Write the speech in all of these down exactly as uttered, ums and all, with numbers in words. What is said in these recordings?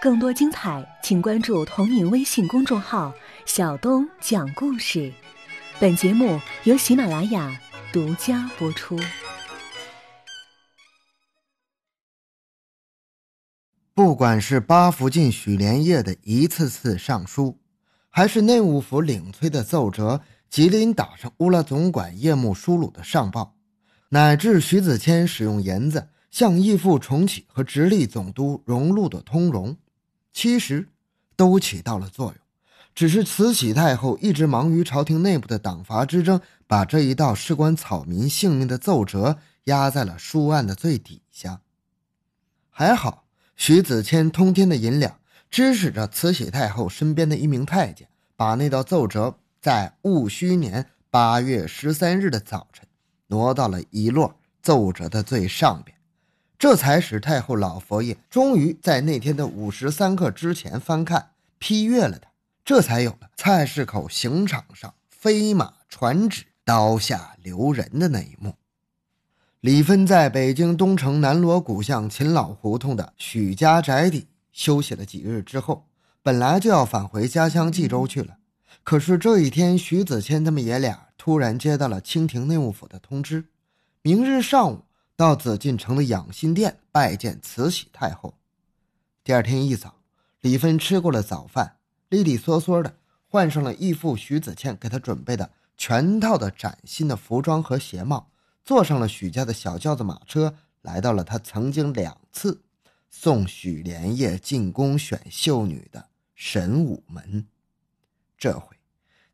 更多精彩，请关注同名微信公众号“小东讲故事”。本节目由喜马拉雅独家播出。不管是八福晋许连夜的一次次上书，还是内务府领催的奏折，吉林打上乌拉总管叶木舒鲁的上报，乃至徐子谦使用银子向义父重启和直隶总督荣禄的通融，其实都起到了作用，只是慈禧太后一直忙于朝廷内部的党阀之争，把这一道事关草民性命的奏折压在了书案的最底下。还好徐子谦通天的银两支使着慈禧太后身边的一名太监，把那道奏折在戊戌年八月十三日的早晨挪到了一摞奏折的最上边，这才使太后老佛爷终于在那天的午时三刻之前翻看批阅了它，这才有了菜市口刑场上飞马传旨刀下留人的那一幕。李芬在北京东城南锣鼓巷秦老胡同的许家宅邸休息了几日之后，本来就要返回家乡冀州去了，可是这一天徐子谦他们爷俩突然接到了清廷内务府的通知，明日上午到紫禁城的养心殿拜见慈禧太后。第二天一早，李芬吃过了早饭，利利索索的换上了义父徐子倩给她准备的全套的崭新的服装和鞋帽，坐上了许家的小轿子马车，来到了她曾经两次送许连夜进宫选秀女的神武门。这回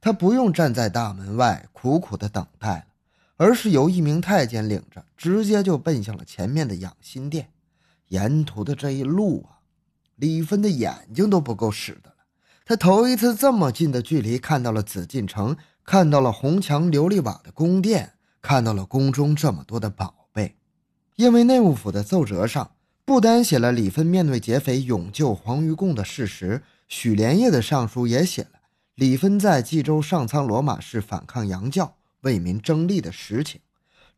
她不用站在大门外苦苦的等待了，而是由一名太监领着直接就奔向了前面的养心殿。沿途的这一路啊，李芬的眼睛都不够使的了，她头一次这么近的距离看到了紫禁城，看到了红墙琉璃瓦的宫殿，看到了宫中这么多的宝贝。因为内务府的奏折上不单写了李芬面对劫匪勇救黄鱼贡的事实，许连夜的上书也写了李芬在冀州上苍罗马市反抗洋教为民争利的实情，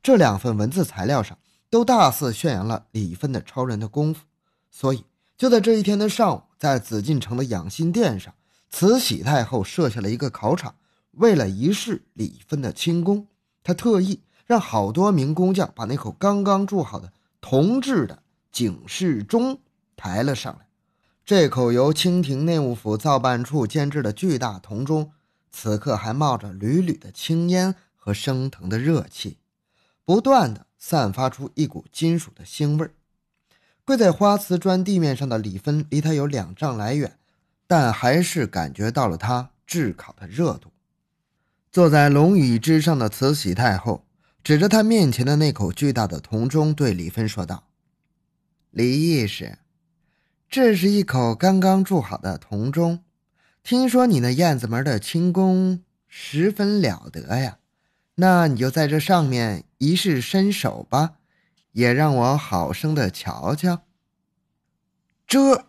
这两份文字材料上都大肆宣扬了李芬的超人的功夫。所以就在这一天的上午，在紫禁城的养心殿上，慈禧太后设下了一个考场，为了仪式李芬的清宫，她特意让好多名工匠把那口刚刚铸好的铜制的警示钟抬了上来。这口由清廷内务府造办处监制的巨大铜钟，此刻还冒着缕缕的青烟和升腾的热气，不断地散发出一股金属的腥味。跪在花瓷砖地面上的李芬离他有两丈来远，但还是感觉到了他炙烤的热度。坐在龙椅之上的慈禧太后指着他面前的那口巨大的铜钟对李芬说道：“李义士，这是一口刚刚铸好的铜钟，听说你那燕子门的清宫十分了得呀，那你就在这上面一试身手吧，也让我好生的瞧瞧。”这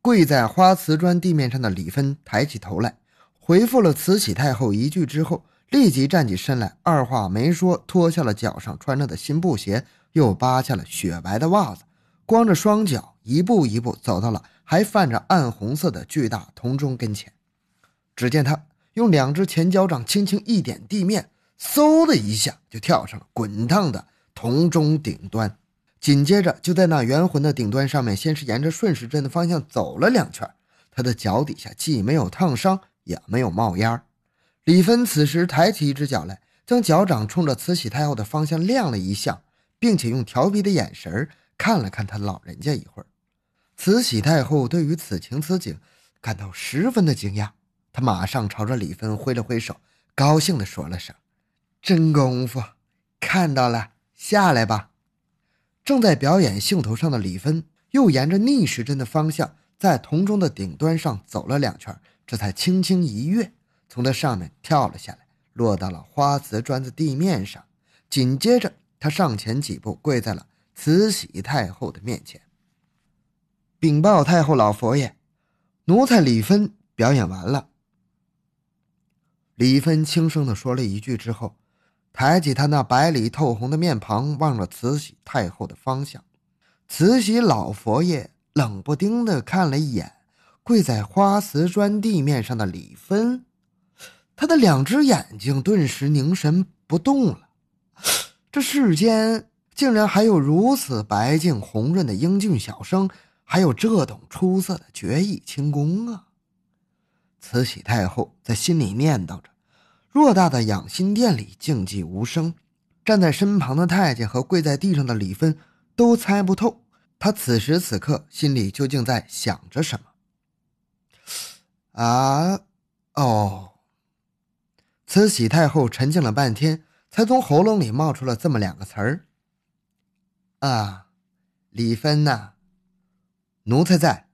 跪在花瓷砖地面上的李芬抬起头来，回复了慈禧太后一句之后，立即站起身来，二话没说脱下了脚上穿着的新布鞋，又扒下了雪白的袜子，光着双脚一步一步走到了还泛着暗红色的巨大铜钟跟前。只见他用两只前脚掌轻轻一点地面，嗖的一下就跳上了滚烫的铜钟顶端，紧接着就在那圆浑的顶端上面，先是沿着顺时针的方向走了两圈，他的脚底下既没有烫伤，也没有冒烟。李芬此时抬起一只脚来，将脚掌冲着慈禧太后的方向亮了一下，并且用调皮的眼神看了看他老人家一会儿。慈禧太后对于此情此景感到十分的惊讶，他马上朝着李芬挥了挥手，高兴地说了声：“真功夫，看到了，下来吧。”正在表演兴头上的李芬又沿着逆时针的方向在铜钟的顶端上走了两圈，这才轻轻一跃，从它上面跳了下来，落到了花瓷砖的地面上。紧接着他上前几步，跪在了慈禧太后的面前，禀报太后老佛爷，奴才李芬表演完了。李芬轻声地说了一句之后，抬起她那白里透红的面庞，望着慈禧太后的方向。慈禧老佛爷冷不丁的看了一眼跪在花瓷砖地面上的李芬，他的两只眼睛顿时凝神不动了。这世间竟然还有如此白净红润的英俊小生，还有这等出色的绝艺轻功啊！慈禧太后在心里念叨着。偌大的养心殿里静寂无声，站在身旁的太监和跪在地上的李芬都猜不透他此时此刻心里究竟在想着什么。啊哦慈禧太后沉静了半天，才从喉咙里冒出了这么两个词儿：啊李芬呐、啊、奴才在。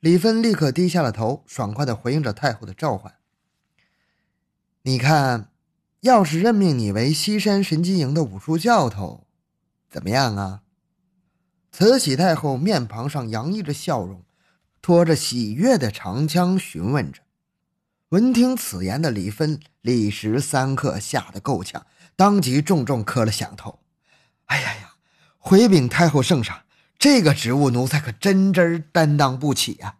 李芬立刻低下了头，爽快地回应着太后的召唤。你看，要是任命你为西山神机营的武术教头怎么样啊？慈禧太后面庞上洋溢着笑容，拖着喜悦的长腔询问着。闻听此言的李芬立时三刻吓得够呛，当即重重磕了响头。哎呀呀，回禀太后圣上，这个职务奴才可真真担当不起啊。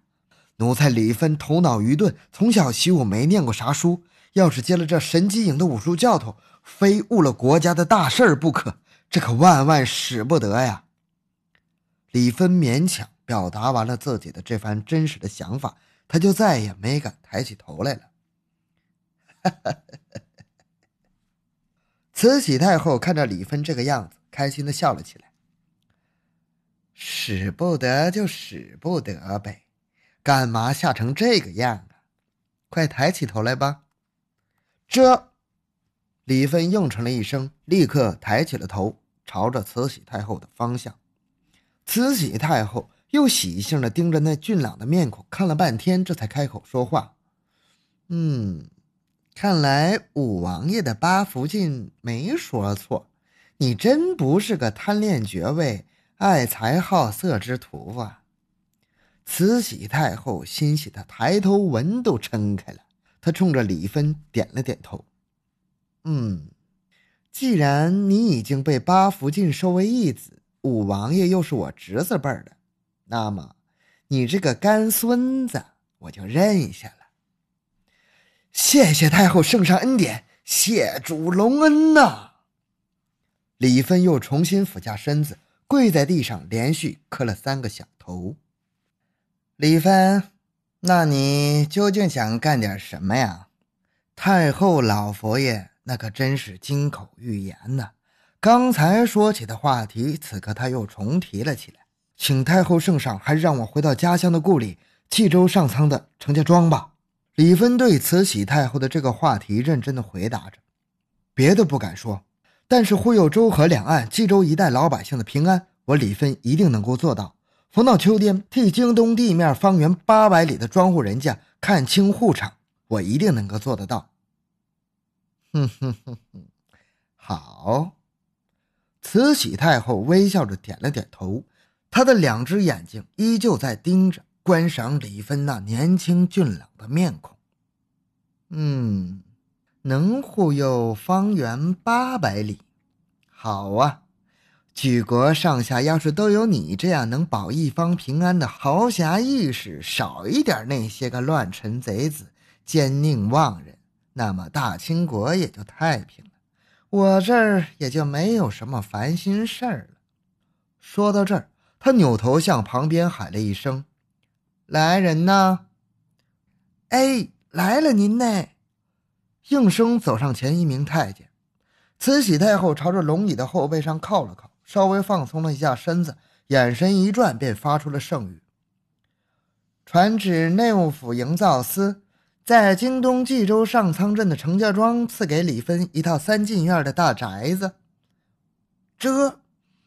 奴才李芬头脑愚钝，从小习武没念过啥书，要是接了这神机营的武术教头，非误了国家的大事不可，这可万万使不得呀。李芬勉强表达完了自己的这番真实的想法，他就再也没敢抬起头来了。慈禧太后看着李芬这个样子，开心地笑了起来。使不得就使不得呗，干嘛吓成这个样啊？快抬起头来吧。这李芬应承了一声，立刻抬起了头，朝着慈禧太后的方向。慈禧太后又喜庆地盯着那俊朗的面孔看了半天，这才开口说话。嗯，看来五王爷的八福晋没说错，你真不是个贪恋爵位爱财好色之徒啊。慈禧太后欣喜的抬头纹都撑开了，他冲着李芬点了点头。嗯，既然你已经被八福晋收为义子，五王爷又是我侄子辈儿的，那么你这个干孙子我就认下了。谢谢太后圣上恩典，谢主隆恩呐！李芬又重新俯下身子，跪在地上连续磕了三个响头。李芬，那你究竟想干点什么呀？太后老佛爷那可真是金口玉言呐、啊、刚才说起的话题此刻他又重提了起来。请太后圣上还是让我回到家乡的故里冀州上仓的程家庄吧。李芬对慈禧太后的这个话题认真的回答着。别的不敢说，但是忽悠州河两岸冀州一带老百姓的平安，我李芬一定能够做到。逢到秋天，替京东地面方圆八百里的庄户人家看清户场，我一定能够做得到。哼哼哼哼，好。慈禧太后微笑着点了点头，她的两只眼睛依旧在盯着观赏李芬那年轻俊朗的面孔。嗯，能护佑方圆八百里，好啊。举国上下要是都有你这样能保一方平安的豪侠义士，少一点那些个乱臣贼子奸佞妄人，那么大清国也就太平了，我这儿也就没有什么烦心事儿了。说到这儿，他扭头向旁边喊了一声：来人呐！哎，来了您呢！应声走上前一名太监。慈禧太后朝着龙椅的后背上靠了靠，稍微放松了一下身子，眼神一转便发出了圣谕：传旨内务府营造司，在京东冀州上仓镇的程家庄赐给李芬一套三进院的大宅子。这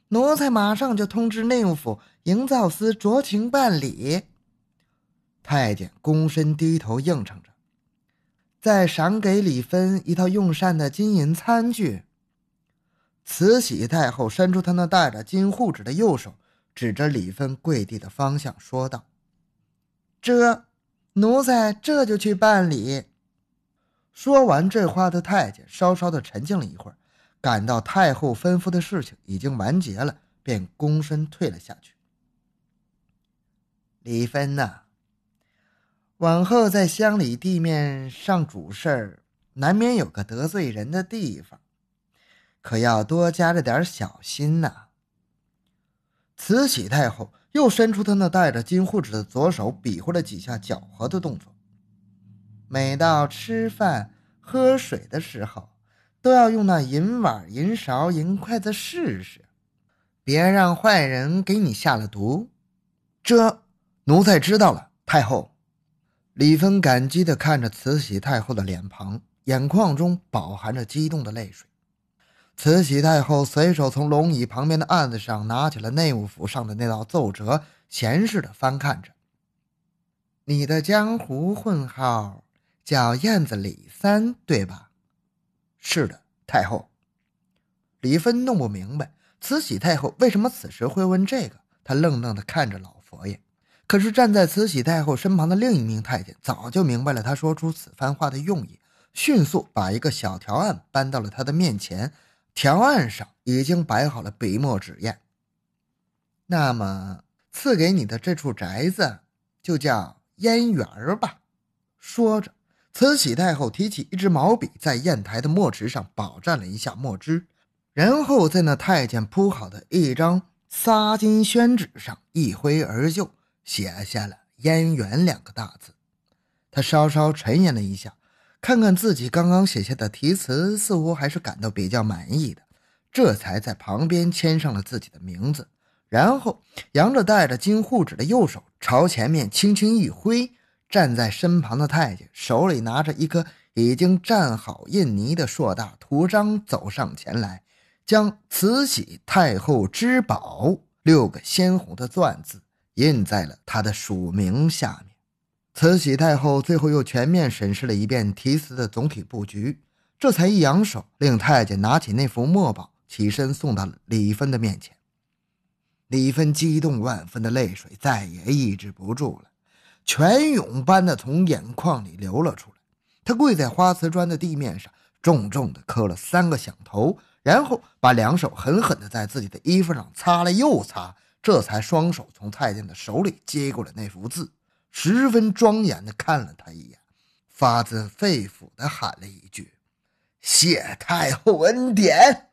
奴才马上就通知内务府营造司酌情办理。太监躬身低头应承着，再赏给李芬一套用膳的金银餐具。慈禧太后伸出她那带着金护指的右手，指着李芬跪地的方向说道：这奴才这就去办理。说完这话的太监稍稍的沉静了一会儿，感到太后吩咐的事情已经完结了，便躬身退了下去。离婚呐、啊。往后在乡里地面上主事儿，难免有个得罪人的地方，可要多加着点小心呐、啊。慈禧太后又伸出她那带着金护指的左手，比划了几下搅和的动作。每到吃饭喝水的时候，都要用那银碗银勺银筷子试试，别让坏人给你下了毒。这奴才知道了，太后。李芬感激地看着慈禧太后的脸庞，眼眶中饱含着激动的泪水。慈禧太后随手从龙椅旁边的案子上拿起了内务府上的那道奏折，闲适地翻看着。你的江湖混号叫燕子李三，对吧？是的，太后。李芬弄不明白慈禧太后为什么此时会问这个，她愣愣地看着老佛爷。可是站在慈禧太后身旁的另一名太监早就明白了她说出此番话的用意，迅速把一个小条案搬到了她的面前，条案上已经摆好了笔墨纸砚。那么赐给你的这处宅子就叫燕园儿吧。说着，慈禧太后提起一支毛笔，在砚台的墨池上饱蘸了一下墨汁，然后在那太监铺好的一张撒金宣纸上一挥而就，写下了燕园两个大字。他稍稍沉吟了一下，看看自己刚刚写下的题词，似乎还是感到比较满意的，这才在旁边签上了自己的名字，然后扬着带着金护指的右手朝前面轻轻一挥。站在身旁的太监手里拿着一颗已经蘸好印泥的硕大图章走上前来，将慈禧太后之宝六个鲜红的篆字印在了他的署名下面。慈禧太后最后又全面审视了一遍题词的总体布局，这才一扬手令太监拿起那幅墨宝，起身送到了李芬的面前。李芬激动万分的泪水再也抑制不住了，泉涌般的从眼眶里流了出来。他跪在花瓷砖的地面上，重重地磕了三个响头，然后把两手狠狠地在自己的衣服上擦了又擦，这才双手从太监的手里接过了那幅字，十分庄严地看了他一眼，发自肺腑地喊了一句：“谢太后恩典。”